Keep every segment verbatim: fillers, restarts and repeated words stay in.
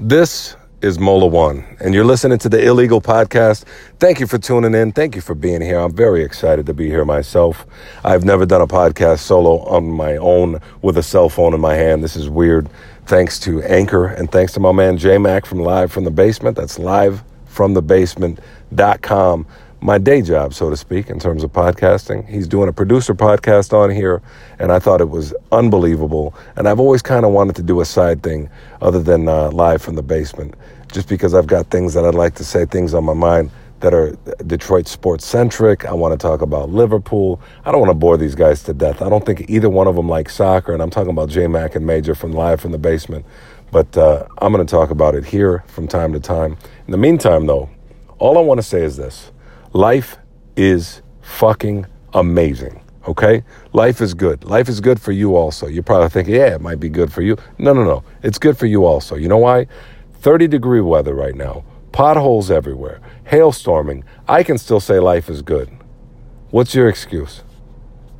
This is Mola One, and you're listening to the Illegal Podcast. Thank you for tuning in. Thank you for being here. I'm very excited to be here myself. I've never done a podcast solo on my own with a cell phone in my hand. This is weird. Thanks to Anchor, and thanks to my man J-Mac from Live from the Basement. That's live from the basement dot com. My day job, so to speak, in terms of podcasting. He's doing a producer podcast on here, and I thought it was unbelievable. And I've always kind of wanted to do a side thing other than uh, Live from the Basement, just because I've got things that I'd like to say, things on my mind that are Detroit sports-centric. I want to talk about Liverpool. I don't want to bore these guys to death. I don't think either one of them like soccer, and I'm talking about J-Mac and Major from Live from the Basement. But uh, I'm going to talk about it here from time to time. In the meantime, though, all I want to say is this. Life is fucking amazing, okay? Life is good. Life is good for you also. You're probably thinking, yeah, it might be good for you. No, no, no. It's good for you also. You know why? thirty-degree weather right now. Potholes everywhere. Hailstorming. I can still say life is good. What's your excuse?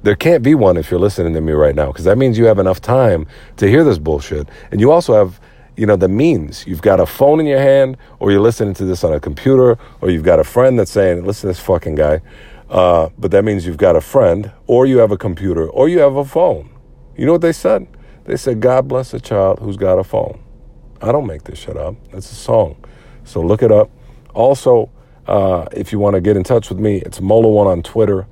There can't be one if you're listening to me right now, because that means you have enough time to hear this bullshit. And you also have... you know, the means. You've got a phone in your hand, or you're listening to this on a computer, or you've got a friend that's saying, listen to this fucking guy. Uh, but that means you've got a friend, or you have a computer, or you have a phone. You know what they said? They said, God bless a child who's got a phone. I don't make this shit up. That's a song. So look it up. Also, uh, if you want to get in touch with me, it's Mola One on Twitter.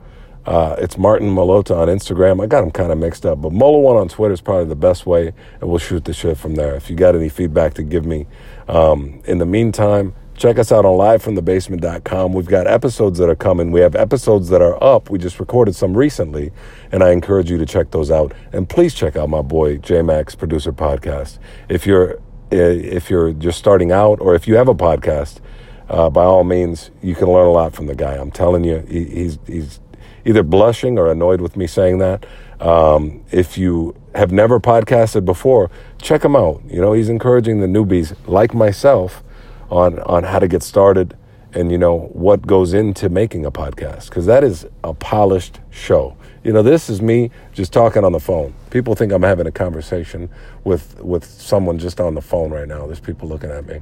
Uh, it's Martin Molota on Instagram. I got them kind of mixed up, but Mola One on Twitter is probably the best way, and we'll shoot the shit from there. If you got any feedback to give me, um, in the meantime, check us out on live from the basement dot com. We've got episodes that are coming. We have episodes that are up. We just recorded some recently, and I encourage you to check those out. And please check out my boy J-Mac's producer podcast. If you're if you're just starting out, or if you have a podcast, uh, by all means, you can learn a lot from the guy. I'm telling you, he, he's he's. either blushing or annoyed with me saying that. Um, if you have never podcasted before, check him out. You know, he's encouraging the newbies like myself on, on how to get started and, you know, what goes into making a podcast, because that is a polished show. You know, this is me just talking on the phone. People think I'm having a conversation with, with someone just on the phone right now. There's people looking at me,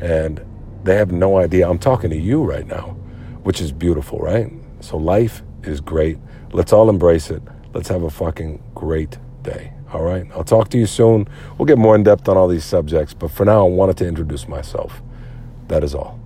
and they have no idea I'm talking to you right now, which is beautiful, right? So life is great. Let's all embrace it. Let's have a fucking great day. All right. I'll talk to you soon. We'll get more in depth on all these subjects, but for now, I wanted to introduce myself. That is all.